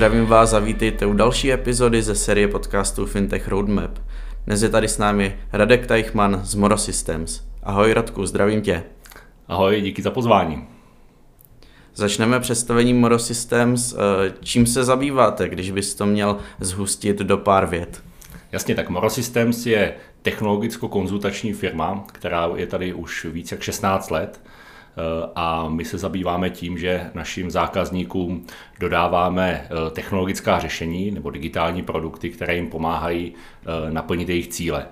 Zdravím vás a vítejte u další epizody ze série podcastu FinTech Roadmap. Dnes je tady s námi Radek Teichmann z Morosystems. Ahoj Radku, zdravím tě. Ahoj, díky za pozvání. Začneme představením Morosystems. Čím se zabýváte, když bys to měl zhustit do pár vět? Jasně, tak Morosystems je technologicko-konzultační firma, která je tady už více jak 16 let. A my se zabýváme tím, že našim zákazníkům dodáváme technologická řešení nebo digitální produkty, které jim pomáhají naplnit jejich cíle.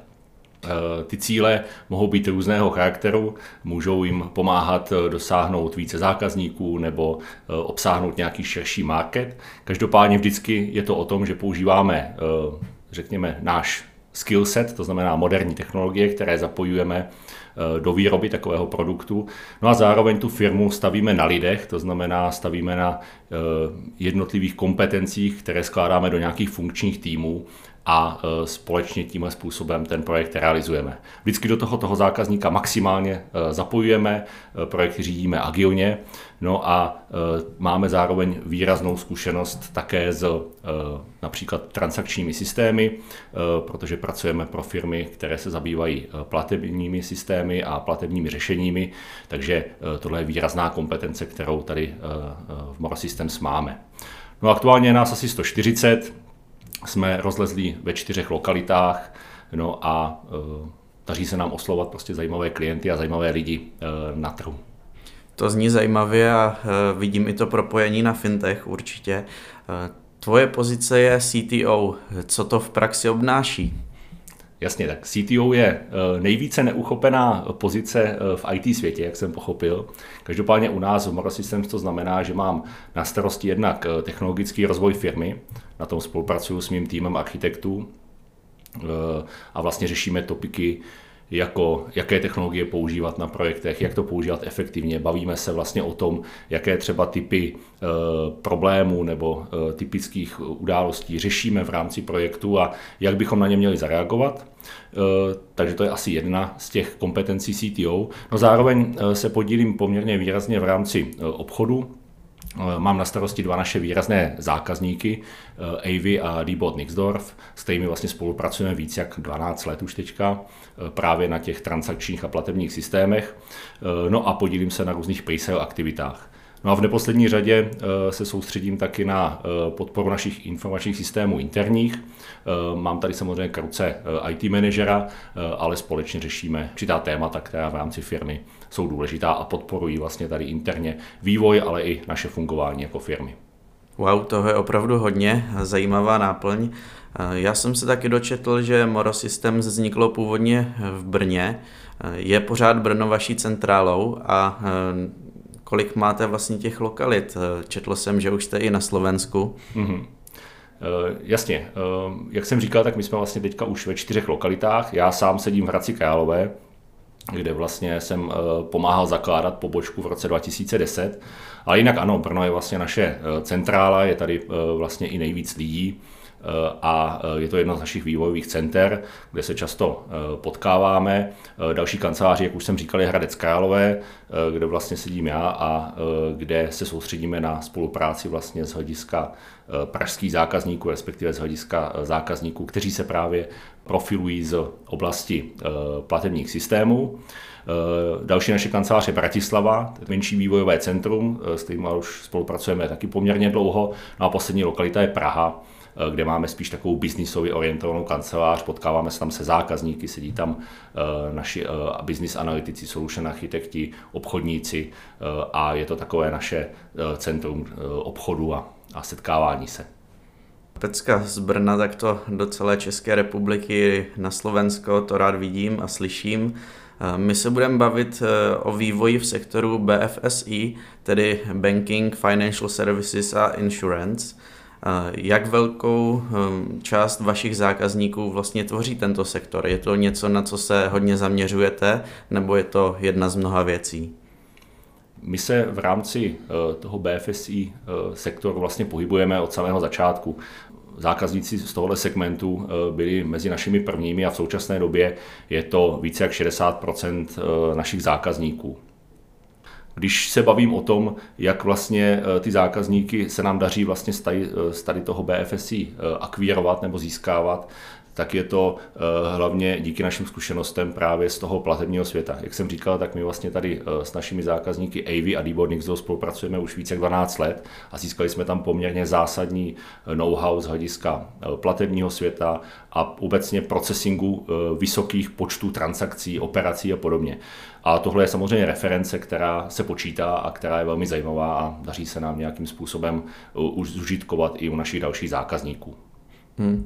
Ty cíle mohou být různého charakteru, můžou jim pomáhat dosáhnout více zákazníků nebo obsáhnout nějaký širší market. Každopádně vždycky je to o tom, že používáme, řekněme, náš skillset, to znamená moderní technologie, které zapojujeme do výroby takového produktu. No a zároveň tu firmu stavíme na lidech, to znamená stavíme na jednotlivých kompetencích, které skládáme do nějakých funkčních týmů a společně tímhle způsobem ten projekt realizujeme. Vždycky do toho zákazníka maximálně zapojujeme, projekt řídíme agilně, no a máme zároveň výraznou zkušenost také s například transakčními systémy, protože pracujeme pro firmy, které se zabývají platebními systémy a platebními řešeními, takže tohle je výrazná kompetence, kterou tady v Morosystems máme. No aktuálně je nás asi 140, jsme rozlezlí ve 4 lokalitách, no a daří se nám oslovat prostě zajímavé klienty a zajímavé lidi na trhu. To zní zajímavě a vidím i to propojení na fintech určitě. Tvoje pozice je CTO. Co to v praxi obnáší? Jasně, tak CTO je nejvíce neuchopená pozice v IT světě, jak jsem pochopil. Každopádně u nás v Morosystems to znamená, že mám na starosti jednak technologický rozvoj firmy, na tom spolupracuju s mým týmem architektů a vlastně řešíme topiky, jako jaké technologie používat na projektech, jak to používat efektivně. Bavíme se vlastně o tom, jaké třeba typy problémů nebo typických událostí řešíme v rámci projektu a jak bychom na ně měli zareagovat. Takže to je asi jedna z těch kompetencí CTO. No zároveň se podílím poměrně výrazně v rámci obchodu. Mám na starosti 2 naše výrazné zákazníky, AV a Diebold Nixdorf, s kterými vlastně spolupracujeme víc jak 12 let už teďka, právě na těch transakčních a platebních systémech, no a podílím se na různých pre-sale aktivitách. No a v neposlední řadě se soustředím taky na podporu našich informačních systémů interních. Mám tady samozřejmě k ruce IT manažera, ale společně řešíme určitá témata, která v rámci firmy jsou důležitá a podporují vlastně tady interně vývoj, ale i naše fungování jako firmy. Wow, toho je opravdu hodně, zajímavá náplň. Já jsem se taky dočetl, že Morosystems vzniklo původně v Brně. Je pořád Brno vaší centrálou a kolik máte vlastně těch lokalit? Četl jsem, že už jste i na Slovensku. Jasně, jak jsem říkal, tak my jsme vlastně teďka už ve 4 lokalitách. Já sám sedím v Hradci Králové, kde vlastně jsem pomáhal zakládat pobočku v roce 2010. Ale jinak ano, Brno je vlastně naše centrála, je tady vlastně i nejvíc lidí a je to jedno z našich vývojových center, kde se často potkáváme. Další kanceláři, jak už jsem říkal, je Hradec Králové, kde vlastně sedím já a kde se soustředíme na spolupráci vlastně z hlediska pražských zákazníků, respektive z hlediska zákazníků, kteří se právě profilují z oblasti platebních systémů. Další naše kancelář je Bratislava, menší vývojové centrum, s kterým už spolupracujeme taky poměrně dlouho. No a poslední lokalita je Praha, kde máme spíš takovou biznisově orientovanou kancelář, potkáváme se tam se zákazníky, sedí tam naši business analytici, solution architekti, obchodníci a je to takové naše centrum obchodu a setkávání se. Pecka z Brna takto do celé České republiky, na Slovensko, to rád vidím a slyším. My se budeme bavit o vývoji v sektoru BFSI, tedy Banking, Financial Services a Insurance. Jak velkou část vašich zákazníků vlastně tvoří tento sektor? Je to něco, na co se hodně zaměřujete, nebo je to jedna z mnoha věcí? My se v rámci toho BFSI sektoru vlastně pohybujeme od samého začátku. Zákazníci z tohoto segmentu byli mezi našimi prvními a v současné době je to více jak 60% našich zákazníků. Když se bavím o tom, jak vlastně ty zákazníky se nám daří vlastně z tady toho BFSI akvírovat nebo získávat, tak je to hlavně díky našim zkušenostem právě z toho platebního světa. Jak jsem říkal, tak my vlastně tady s našimi zákazníky AV a Diebold Nixdorf spolupracujeme už více jak 12 let a získali jsme tam poměrně zásadní know-how z hlediska platebního světa a obecně procesingu vysokých počtů transakcí, operací a podobně. A tohle je samozřejmě reference, která se počítá a která je velmi zajímavá a daří se nám nějakým způsobem už zužitkovat i u našich dalších zákazníků.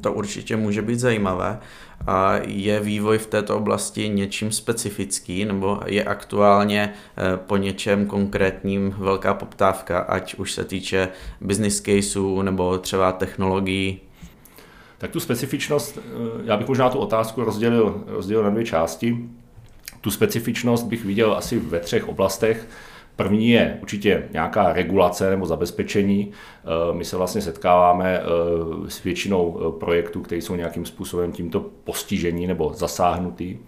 To určitě může být zajímavé. A je vývoj v této oblasti něčím specifický, nebo je aktuálně po něčem konkrétním velká poptávka, ať už se týče business caseů nebo třeba technologií? Tak tu specifičnost, já bych možná tu otázku rozdělil na dvě části. Tu specifičnost bych viděl asi ve třech oblastech. První je určitě nějaká regulace nebo zabezpečení. My se vlastně setkáváme s většinou projektů, které jsou nějakým způsobem tímto postižení nebo zasáhnutý.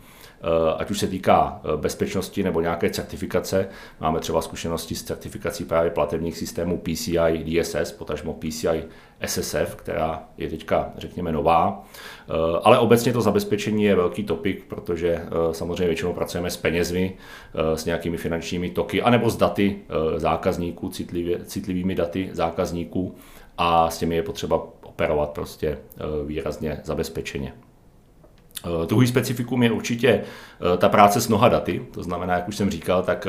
Ať už se týká bezpečnosti nebo nějaké certifikace. Máme třeba zkušenosti s certifikací právě platebních systémů PCI DSS, potažmo PCI SSF, která je teďka, řekněme, nová. Ale obecně to zabezpečení je velký topik, protože samozřejmě většinou pracujeme s penězmi, s nějakými finančními toky, anebo s daty zákazníků, citlivými daty zákazníků a s těmi je potřeba operovat prostě výrazně zabezpečeně. Druhý specifikum je určitě ta práce s mnoha daty, to znamená, jak už jsem říkal, tak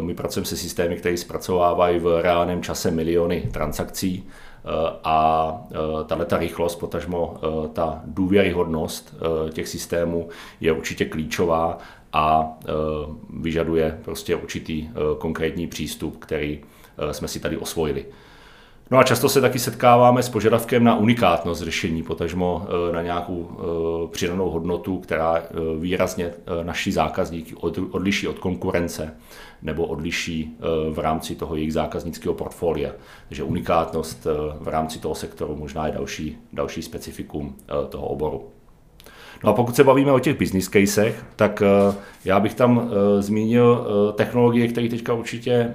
my pracujeme se systémy, které zpracovávají v reálném čase miliony transakcí a ta rychlost, potažmo ta důvěryhodnost těch systémů je určitě klíčová a vyžaduje prostě určitý konkrétní přístup, který jsme si tady osvojili. No a často se taky setkáváme s požadavkem na unikátnost řešení, potažmo na nějakou přidanou hodnotu, která výrazně naši zákazníky odliší od konkurence nebo odliší v rámci toho jejich zákaznického portfolia. Takže unikátnost v rámci toho sektoru možná je další specifikum toho oboru. No a pokud se bavíme o těch business casech, tak já bych tam zmínil technologie, které teďka určitě,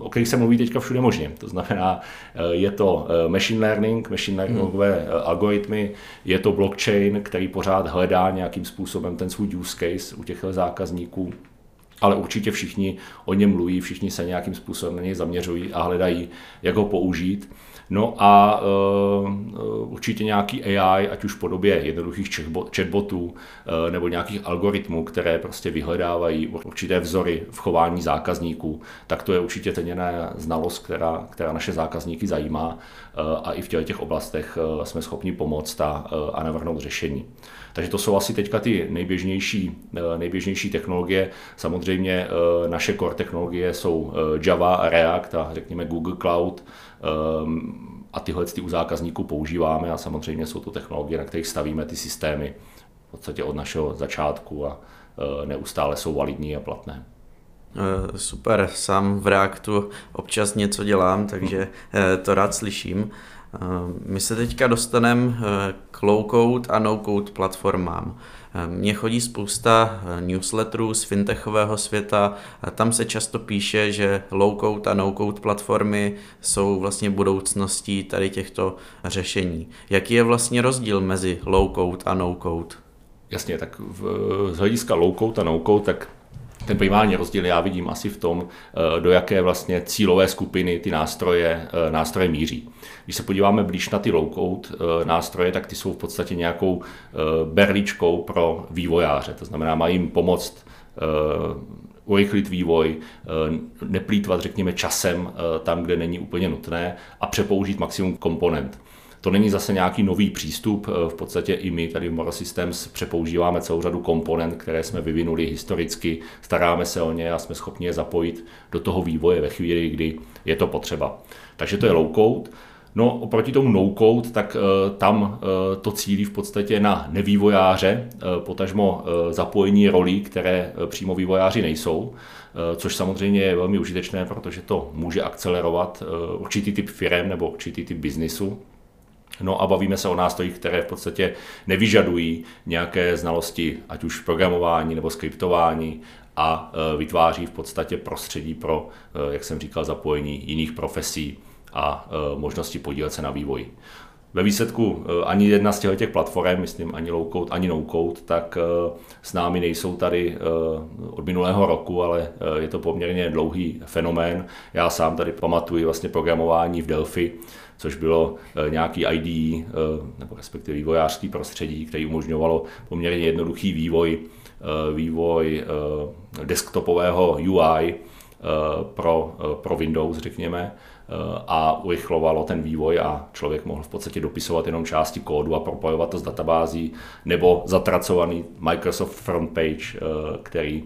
o kterých se mluví teďka všude možně. To znamená, je to machine learningové algoritmy, je to blockchain, který pořád hledá nějakým způsobem ten svůj use case u těchto zákazníků. Ale určitě všichni o něm mluví, všichni se nějakým způsobem na něj zaměřují a hledají, jak ho použít. No a určitě nějaký AI, ať už v podobě jednoduchých chatbotů nebo nějakých algoritmů, které prostě vyhledávají určité vzory v chování zákazníků, tak to je určitě ceněná znalost, která naše zákazníky zajímá a i v těch oblastech jsme schopni pomoct a navrhnout řešení. Takže to jsou asi teďka ty nejběžnější technologie. Samozřejmě naše core technologie jsou Java a React a řekněme Google Cloud a tyhle u zákazníků používáme a samozřejmě jsou to technologie, na kterých stavíme ty systémy v podstatě od našeho začátku a neustále jsou validní a platné. Super, sám v Reactu občas něco dělám, takže to rád slyším. My se teďka dostaneme k low-code a no-code platformám. Mně chodí spousta newsletterů z fintechového světa a tam se často píše, že low-code a no-code platformy jsou vlastně budoucností tady těchto řešení. Jaký je vlastně rozdíl mezi low-code a no-code? Jasně, tak z hlediska low-code a no-code, tak ten primární rozdíl já vidím asi v tom, do jaké vlastně cílové skupiny ty nástroje míří. Když se podíváme blíž na ty low-code nástroje, tak ty jsou v podstatě nějakou berličkou pro vývojáře. To znamená, mají jim pomoct urychlit vývoj, neplýtvat, řekněme, časem tam, kde není úplně nutné a přepoužít maximum komponent. To není zase nějaký nový přístup, v podstatě i my tady v Morosystems přepoužíváme celou řadu komponent, které jsme vyvinuli historicky, staráme se o ně a jsme schopni je zapojit do toho vývoje ve chvíli, kdy je to potřeba. Takže to je low-code. No, oproti tomu no-code, tak tam to cílí v podstatě na nevývojáře, potažmo zapojení rolí, které přímo vývojáři nejsou, což samozřejmě je velmi užitečné, protože to může akcelerovat určitý typ firem nebo určitý typ biznisu. No a bavíme se o nástrojích, které v podstatě nevyžadují nějaké znalosti, ať už programování nebo skriptování, a vytváří v podstatě prostředí pro, jak jsem říkal, zapojení jiných profesí a možnosti podílet se na vývoji. Ve výsledku ani jedna z těch platform, myslím ani low-code, ani no-code, tak s námi nejsou tady od minulého roku, ale je to poměrně dlouhý fenomén. Já sám tady pamatuji vlastně programování v Delphi, což bylo nějaký IDE, nebo respektive vývojářský prostředí, které umožňovalo poměrně jednoduchý vývoj desktopového UI pro Windows, řekněme, a urychlovalo ten vývoj a člověk mohl v podstatě dopisovat jenom části kódu a propojovat to s databází, nebo zatracovaný Microsoft Frontpage, který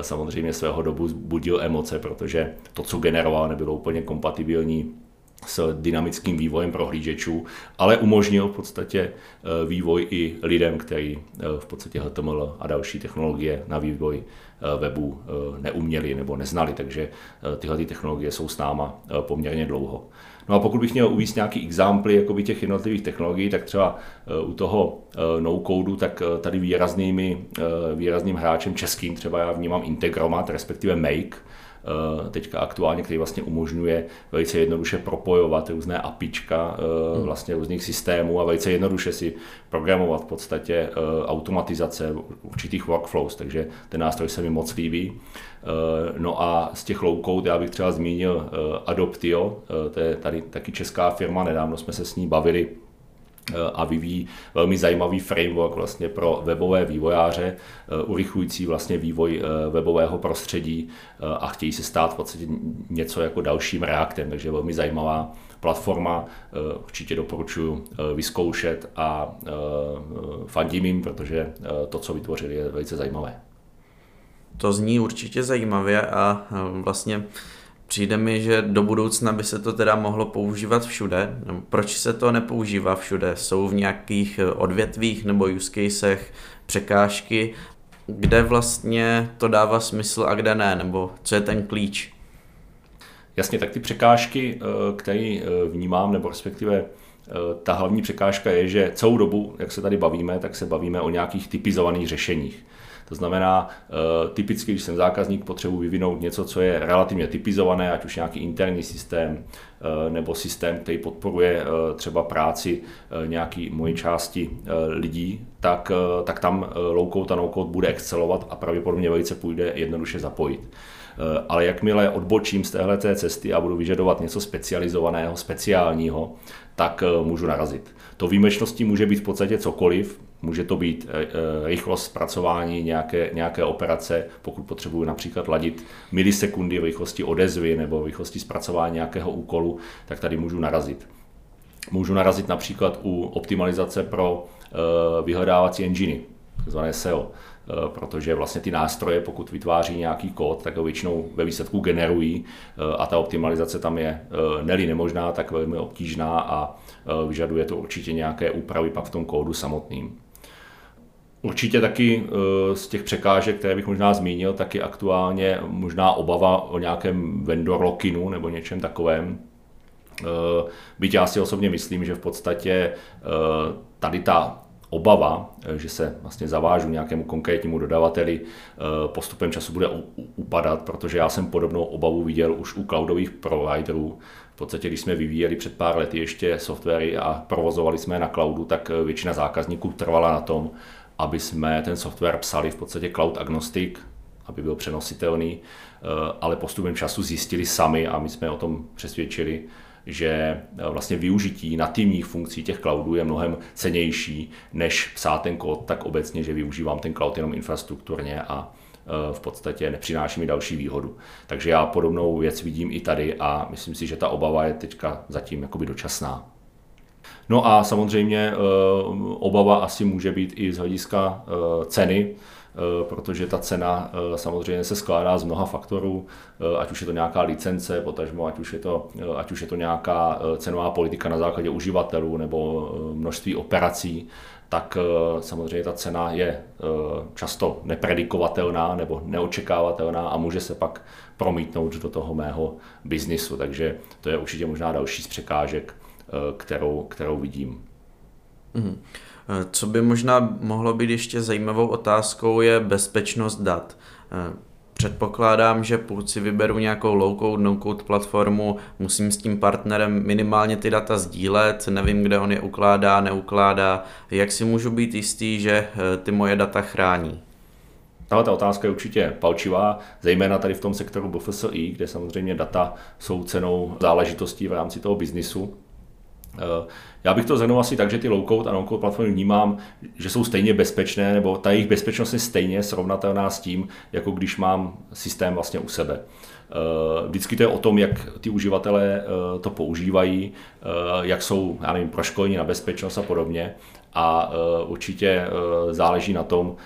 samozřejmě svého dobu budil emoce, protože to, co generoval, nebylo úplně kompatibilní s dynamickým vývojem prohlížečů, ale umožnil v podstatě vývoj i lidem, kteří v podstatě HTML a další technologie na vývoj webu neuměli nebo neznali, takže tyhle technologie jsou s náma poměrně dlouho. No a pokud bych měl uvést nějaký exemply těch jednotlivých technologií, tak třeba u toho no-codu, tak tady výrazným hráčem českým třeba já vnímám Integromat, respektive Make, teďka aktuálně, který vlastně umožňuje velice jednoduše propojovat různé APIčka vlastně různých systémů a velice jednoduše si programovat v podstatě automatizace určitých workflows, takže ten nástroj se mi moc líbí. No a z těch low-code já bych třeba zmínil Adoptio, to je tady taky česká firma, nedávno jsme se s ní bavili a vyvíjí velmi zajímavý framework vlastně pro webové vývojáře, urychlující vlastně vývoj webového prostředí a chtějí se stát v podstatě něco jako dalším Reactem, takže velmi zajímavá platforma, určitě doporučuji vyzkoušet a fandím jim, protože to, co vytvořili, je velice zajímavé. To zní určitě zajímavě a vlastně přijde mi, že do budoucna by se to teda mohlo používat všude. Proč se to nepoužívá všude? Jsou v nějakých odvětvích nebo use casech překážky, kde vlastně to dává smysl a kde ne, nebo co je ten klíč? Jasně, tak ty překážky, které vnímám, nebo respektive ta hlavní překážka je, že celou dobu, jak se tady bavíme, tak se bavíme o nějakých typizovaných řešeních. To znamená, typicky, když jsem zákazník, potřebuji vyvinout něco, co je relativně typizované, ať už nějaký interní systém nebo systém, který podporuje třeba práci nějaké moje části lidí, tak tam low-code a no-code bude excelovat a pravděpodobně velice půjde jednoduše zapojit. Ale jakmile odbočím z téhleté cesty a budu vyžadovat něco specializovaného, speciálního, tak můžu narazit. To výjimečností může být v podstatě cokoliv, může to být rychlost zpracování nějaké operace, pokud potřebuju například ladit milisekundy v rychlosti odezvy nebo v rychlosti zpracování nějakého úkolu, tak tady můžu narazit. Můžu narazit například u optimalizace pro vyhledávací enginy, takzvané SEO, protože vlastně ty nástroje, pokud vytváří nějaký kód, tak ho většinou ve výsledku generují a ta optimalizace tam je ne-li nemožná, tak velmi obtížná a vyžaduje to určitě nějaké úpravy pak v tom kódu samotným. Určitě taky z těch překážek, které bych možná zmínil, tak je aktuálně možná obava o nějakém vendor lock-inu nebo něčem takovém. Byť já si osobně myslím, že v podstatě tady ta obava, že se vlastně zavážu nějakému konkrétnímu dodavateli, postupem času bude upadat, protože já jsem podobnou obavu viděl už u cloudových providerů. V podstatě, když jsme vyvíjeli před pár lety ještě softwary a provozovali jsme na cloudu, tak většina zákazníků trvala na tom, aby jsme ten software psali v podstatě cloud agnostik, aby byl přenositelný, ale postupem času zjistili sami a my jsme o tom přesvědčili, že vlastně využití nativních funkcí těch cloudů je mnohem cennější, než psát ten kód tak obecně, že využívám ten cloud jenom infrastrukturně a v podstatě nepřináší mi další výhodu. Takže já podobnou věc vidím i tady a myslím si, že ta obava je teďka zatím jakoby dočasná. No a samozřejmě obava asi může být i z hlediska ceny, protože ta cena samozřejmě se skládá z mnoha faktorů, ať už je to nějaká licence, potažmo, ať už je to nějaká cenová politika na základě uživatelů nebo množství operací, tak samozřejmě ta cena je často nepredikovatelná nebo neočekávatelná a může se pak promítnout do toho mého biznisu, takže to je určitě možná další z překážek, kterou vidím. Co by možná mohlo být ještě zajímavou otázkou, je bezpečnost dat. Předpokládám, že pokud si vyberu nějakou low-code, no-code platformu, musím s tím partnerem minimálně ty data sdílet, nevím, kde on je ukládá, neukládá. Jak si můžu být jistý, že ty moje data chrání? Tahle ta otázka je určitě palčivá, zejména tady v tom sektoru BFSI, kde samozřejmě data jsou cenou záležitostí v rámci toho biznisu. Já bych to zhrnul asi tak, že ty low-code a no-code platformy vnímám, že jsou stejně bezpečné, nebo ta jejich bezpečnost je stejně srovnatelná s tím, jako když mám systém vlastně u sebe. Vždycky to je o tom, jak ty uživatelé to používají, jak jsou, já nevím, proškolení na bezpečnost a podobně. A určitě záleží na tom,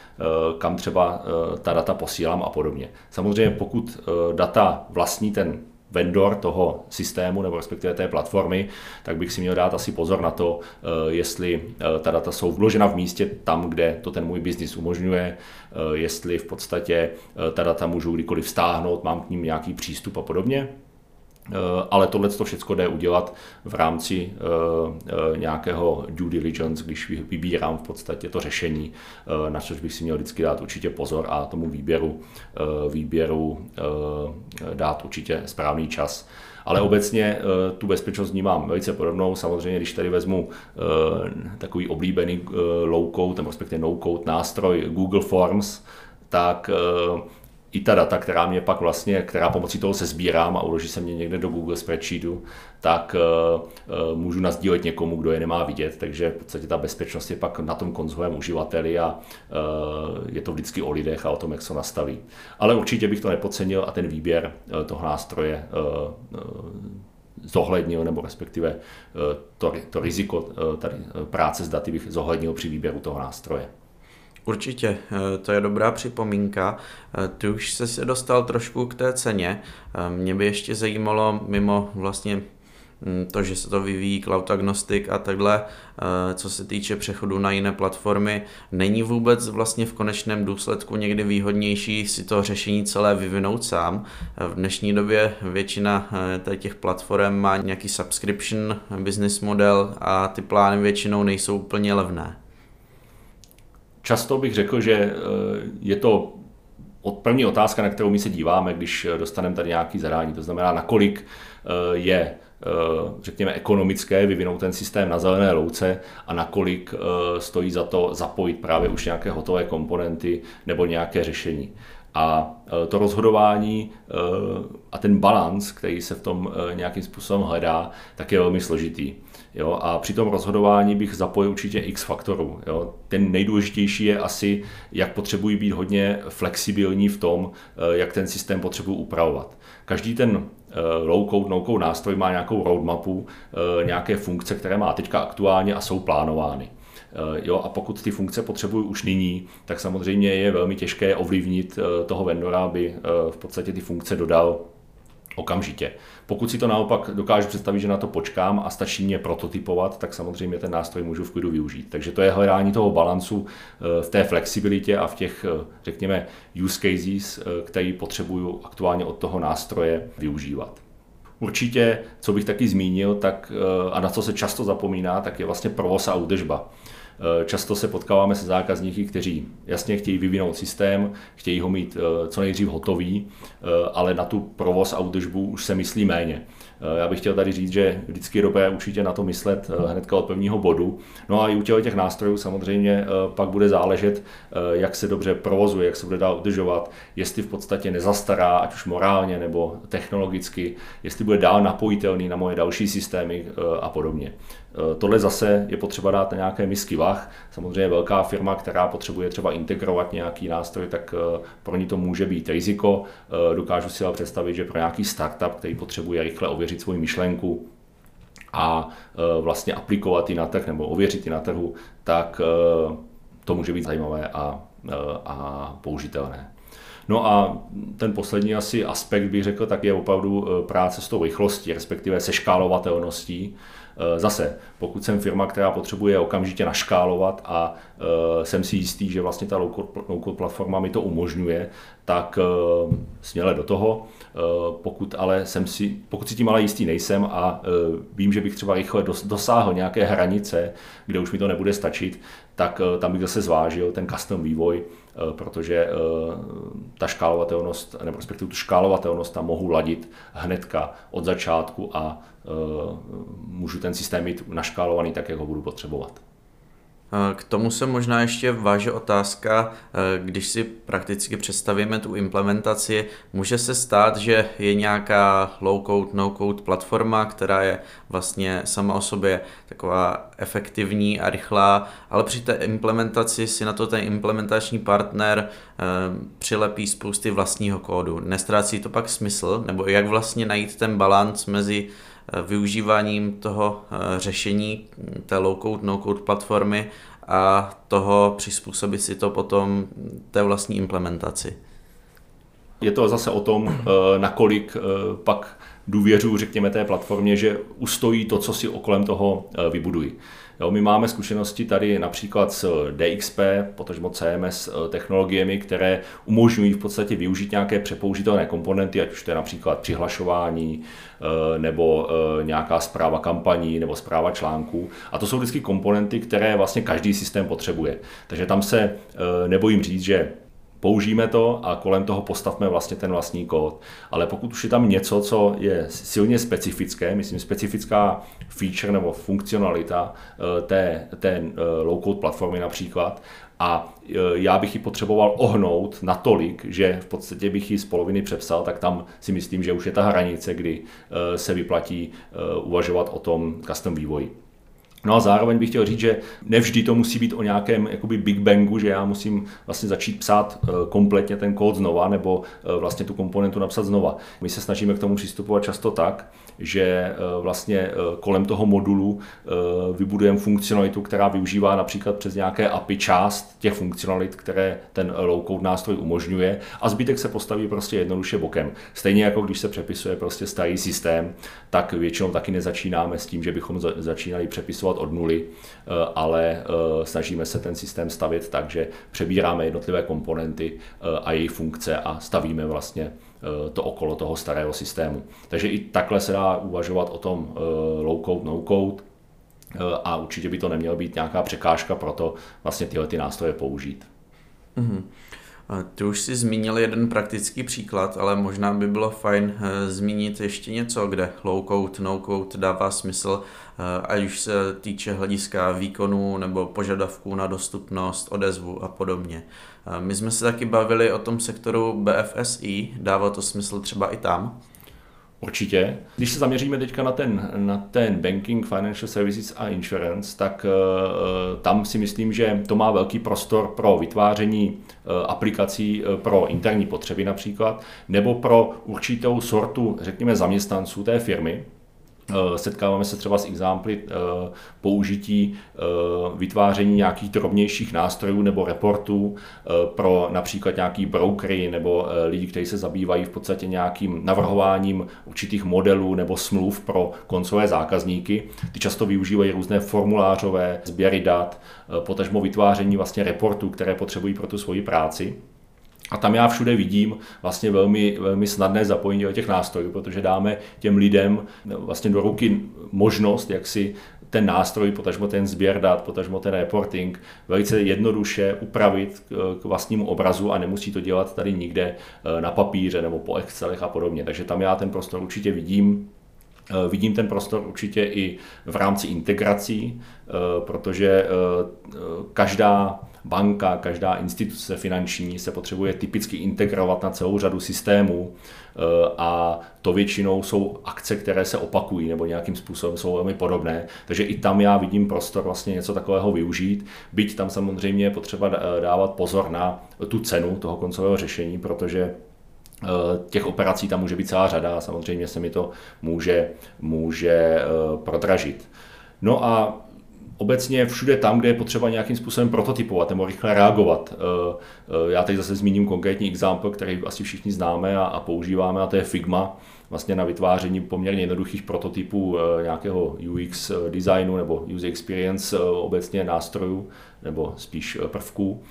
kam třeba ta data posílám a podobně. Samozřejmě pokud data vlastní ten vendor toho systému nebo respektive té platformy, tak bych si měl dát asi pozor na to, jestli ta data jsou vložena v místě tam, kde to ten můj biznis umožňuje, jestli v podstatě ta data můžu kdykoliv stáhnout, mám k ním nějaký přístup a podobně. Ale tohle to všechno jde udělat v rámci nějakého due diligence, když vybírám v podstatě to řešení, na což bych si měl vždycky dát určitě pozor a tomu výběru dát určitě správný čas. Ale obecně tu bezpečnost vnímám velice podobnou. Samozřejmě, když tady vezmu takový oblíbený low-code, nebo respektive no-code nástroj Google Forms, tak i ta data, která mě pak vlastně, která pomocí toho se sbírám a uloží se mě někde do Google spreadsheetu, tak můžu nasdílet někomu, kdo je nemá vidět, takže v podstatě ta bezpečnost je pak na tom koncovém uživateli a je to vždycky o lidech a o tom, jak se nastaví. Ale určitě bych to nepodcenil a ten výběr toho nástroje zohlednil, nebo respektive to riziko tady práce s daty bych zohlednil při výběru toho nástroje. Určitě, to je dobrá připomínka. Ty už jsi se dostal trošku k té ceně. Mě by ještě zajímalo, mimo vlastně to, že se to vyvíjí cloud agnostik a takhle, co se týče přechodu na jiné platformy, není vůbec vlastně v konečném důsledku někdy výhodnější si to řešení celé vyvinout sám? V dnešní době většina těch platform má nějaký subscription business model a ty plány většinou nejsou úplně levné. Často bych řekl, že je to první otázka, na kterou my se díváme, když dostaneme tady nějaké zadání. To znamená, nakolik je, řekněme, ekonomické vyvinout ten systém na zelené louce a nakolik stojí za to zapojit právě už nějaké hotové komponenty nebo nějaké řešení. A to rozhodování a ten balanc, který se v tom nějakým způsobem hledá, tak je velmi složitý. Jo, a při tom rozhodování bych zapojil určitě x faktorů. Jo. Ten nejdůležitější je asi, jak potřebuji být hodně flexibilní v tom, jak ten systém potřebuji upravovat. Každý ten low-code, no-code nástroj má nějakou roadmapu, nějaké funkce, které má teďka aktuálně a jsou plánovány. Jo, a pokud ty funkce potřebuju už nyní, tak samozřejmě je velmi těžké ovlivnit toho vendora, aby v podstatě ty funkce dodal okamžitě. Pokud si to naopak dokážu představit, že na to počkám a stačí mě prototypovat, tak samozřejmě ten nástroj můžu v klidu využít. Takže to je hledání toho balancu v té flexibilitě a v těch, řekněme, use cases, který potřebuju aktuálně od toho nástroje využívat. Určitě, co bych taky zmínil, tak, a na co se často zapomíná, tak je vlastně provoz a údržba. Často se potkáváme se zákazníky, kteří jasně chtějí vyvinout systém, chtějí ho mít co nejdřív hotový, ale na tu provoz a údržbu už se myslí méně. Já bych chtěl tady říct, že vždycky je dobré určitě na to myslet hnedka od prvního bodu. No a i u těch nástrojů samozřejmě pak bude záležet, jak se dobře provozuje, jak se bude dál udržovat, jestli v podstatě nezastará, ať už morálně nebo technologicky, jestli bude dál napojitelný na moje další systémy a podobně. Tohle zase je potřeba dát na nějaké misky vah. Samozřejmě velká firma, která potřebuje třeba integrovat nějaký nástroj, tak pro ní to může být riziko. Dokážu si ale představit, že pro nějaký startup, který potřebuje rychle ověřit svoji myšlenku a vlastně aplikovat ji na trh nebo ověřit ji na trhu, tak to může být zajímavé a použitelné. No a ten poslední asi aspekt, bych řekl, tak je opravdu práce s tou rychlostí, respektive se škálovatelností. Zase, pokud jsem firma, která potřebuje okamžitě naškálovat a jsem si jistý, že vlastně ta low-code platforma mi to umožňuje, tak směle do toho. Pokud si tím ale jistý nejsem a vím, že bych třeba rychle dosáhl nějaké hranice, kde už mi to nebude stačit, tak tam bych zase zvážil ten custom vývoj, protože ta škálovatelnost, nebo respektive tu škálovatelnost tam mohu ladit hnedka od začátku a můžu ten systém mít naškálovaný tak, jak ho budu potřebovat. K tomu se možná ještě váže otázka, když si prakticky představíme tu implementaci, může se stát, že je nějaká low-code, no-code platforma, která je vlastně sama o sobě taková efektivní a rychlá, ale při té implementaci si na to ten implementační partner přilepí spousty vlastního kódu. Nestrácí to pak smysl? Nebo jak vlastně najít ten balanc mezi využíváním toho řešení té low-code, no-code platformy a toho přizpůsobit si to potom té vlastní implementaci? Je to zase o tom, nakolik pak důvěřuji, řekněme, té platformě, že ustojí to, co si kolem toho vybudují. Jo, my máme zkušenosti tady například s DXP, potažmo CMS technologiemi, které umožňují v podstatě využít nějaké přepoužitelné komponenty, ať už to je například přihlašování nebo nějaká správa kampaní nebo správa článků. A to jsou vždycky komponenty, které vlastně každý systém potřebuje. Takže tam se nebojím říct, že použijeme to a kolem toho postavme vlastně ten vlastní kód. Ale pokud už je tam něco, co je silně specifické, myslím specifická feature nebo funkcionalita té low-code platformy například, a já bych ji potřeboval ohnout natolik, že v podstatě bych ji z poloviny přepsal, tak tam si myslím, že už je ta hranice, kdy se vyplatí uvažovat o tom custom vývoji. No a zároveň bych chtěl říct, že nevždy to musí být o nějakém jakoby big bangu, že já musím vlastně začít psát kompletně ten kód znova nebo vlastně tu komponentu napsat znova. My se snažíme k tomu přistupovat často tak, že vlastně kolem toho modulu vybudujeme funkcionalitu, která využívá například přes nějaké API část těch funkcionalit, které ten low-code nástroj umožňuje, a zbytek se postaví prostě jednoduše bokem. Stejně jako když se přepisuje prostě starý systém, tak většinou taky nezačínáme s tím, že bychom začínali přepisovat od nuly, ale snažíme se ten systém stavět tak, že přebíráme jednotlivé komponenty a jejich funkce a stavíme vlastně to okolo toho starého systému. Takže i takhle se dá uvažovat o tom low-code, no-code a určitě by to nemělo být nějaká překážka pro to vlastně tyhle ty nástroje použít. Mm-hmm. Ty už jsi zmínil jeden praktický příklad, ale možná by bylo fajn zmínit ještě něco, kde low-code, no-code dává smysl, ať už se týče hlediska výkonu nebo požadavků na dostupnost, odezvu a podobně. My jsme se taky bavili o tom sektoru BFSI, dává to smysl třeba i tam? Určitě. Když se zaměříme teďka na ten banking, financial services a insurance, tak tam si myslím, že to má velký prostor pro vytváření aplikací pro interní potřeby například, nebo pro určitou sortu, řekněme, zaměstnanců té firmy. Setkáváme se třeba s exemply použití vytváření nějakých drobnějších nástrojů nebo reportů pro například nějaký brokery nebo lidi, kteří se zabývají v podstatě nějakým navrhováním určitých modelů nebo smluv pro koncové zákazníky. Ty často využívají různé formulářové sběry dat, potažmo vytváření vlastně reportů, které potřebují pro tu svoji práci. A tam já všude vidím vlastně velmi, velmi snadné zapojení těch nástrojů, protože dáme těm lidem vlastně do ruky možnost, jak si ten nástroj, potažmo ten sběr dat, potažmo ten reporting, velice jednoduše upravit k vlastnímu obrazu a nemusí to dělat tady nikde na papíře nebo po Excelech a podobně. Takže tam já ten prostor určitě vidím. Vidím ten prostor určitě i v rámci integrací, protože každá banka, každá instituce finanční se potřebuje typicky integrovat na celou řadu systémů a to většinou jsou akce, které se opakují nebo nějakým způsobem jsou velmi podobné, takže i tam já vidím prostor vlastně něco takového využít, byť tam samozřejmě je potřeba dávat pozor na tu cenu toho koncového řešení, protože těch operací tam může být celá řada a samozřejmě se mi to může prodražit. No a obecně všude tam, kde je potřeba nějakým způsobem prototypovat nebo rychle reagovat. Já teď zase zmíním konkrétní example, který asi všichni známe a používáme, a to je Figma. Vlastně na vytváření poměrně jednoduchých prototypů nějakého UX designu nebo user experience obecně nástrojů nebo spíš prvků.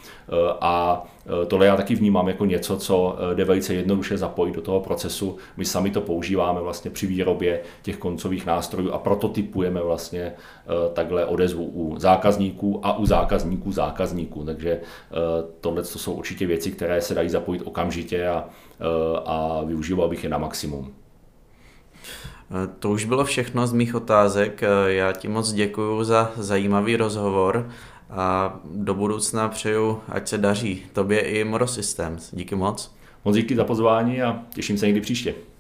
A tohle já taky vnímám jako něco, co jde velice jednoduše zapojit do toho procesu. My sami to používáme vlastně při výrobě těch koncových nástrojů a prototypujeme vlastně takhle odezvu u zákazníků a u zákazníků. Takže tohle to jsou určitě věci, které se dají zapojit okamžitě a využíval bych je na maximum. To už bylo všechno z mých otázek. Já ti moc děkuju za zajímavý rozhovor a do budoucna přeju, ať se daří tobě i Morosystems. Díky moc. Moc díky za pozvání a těším se někdy příště.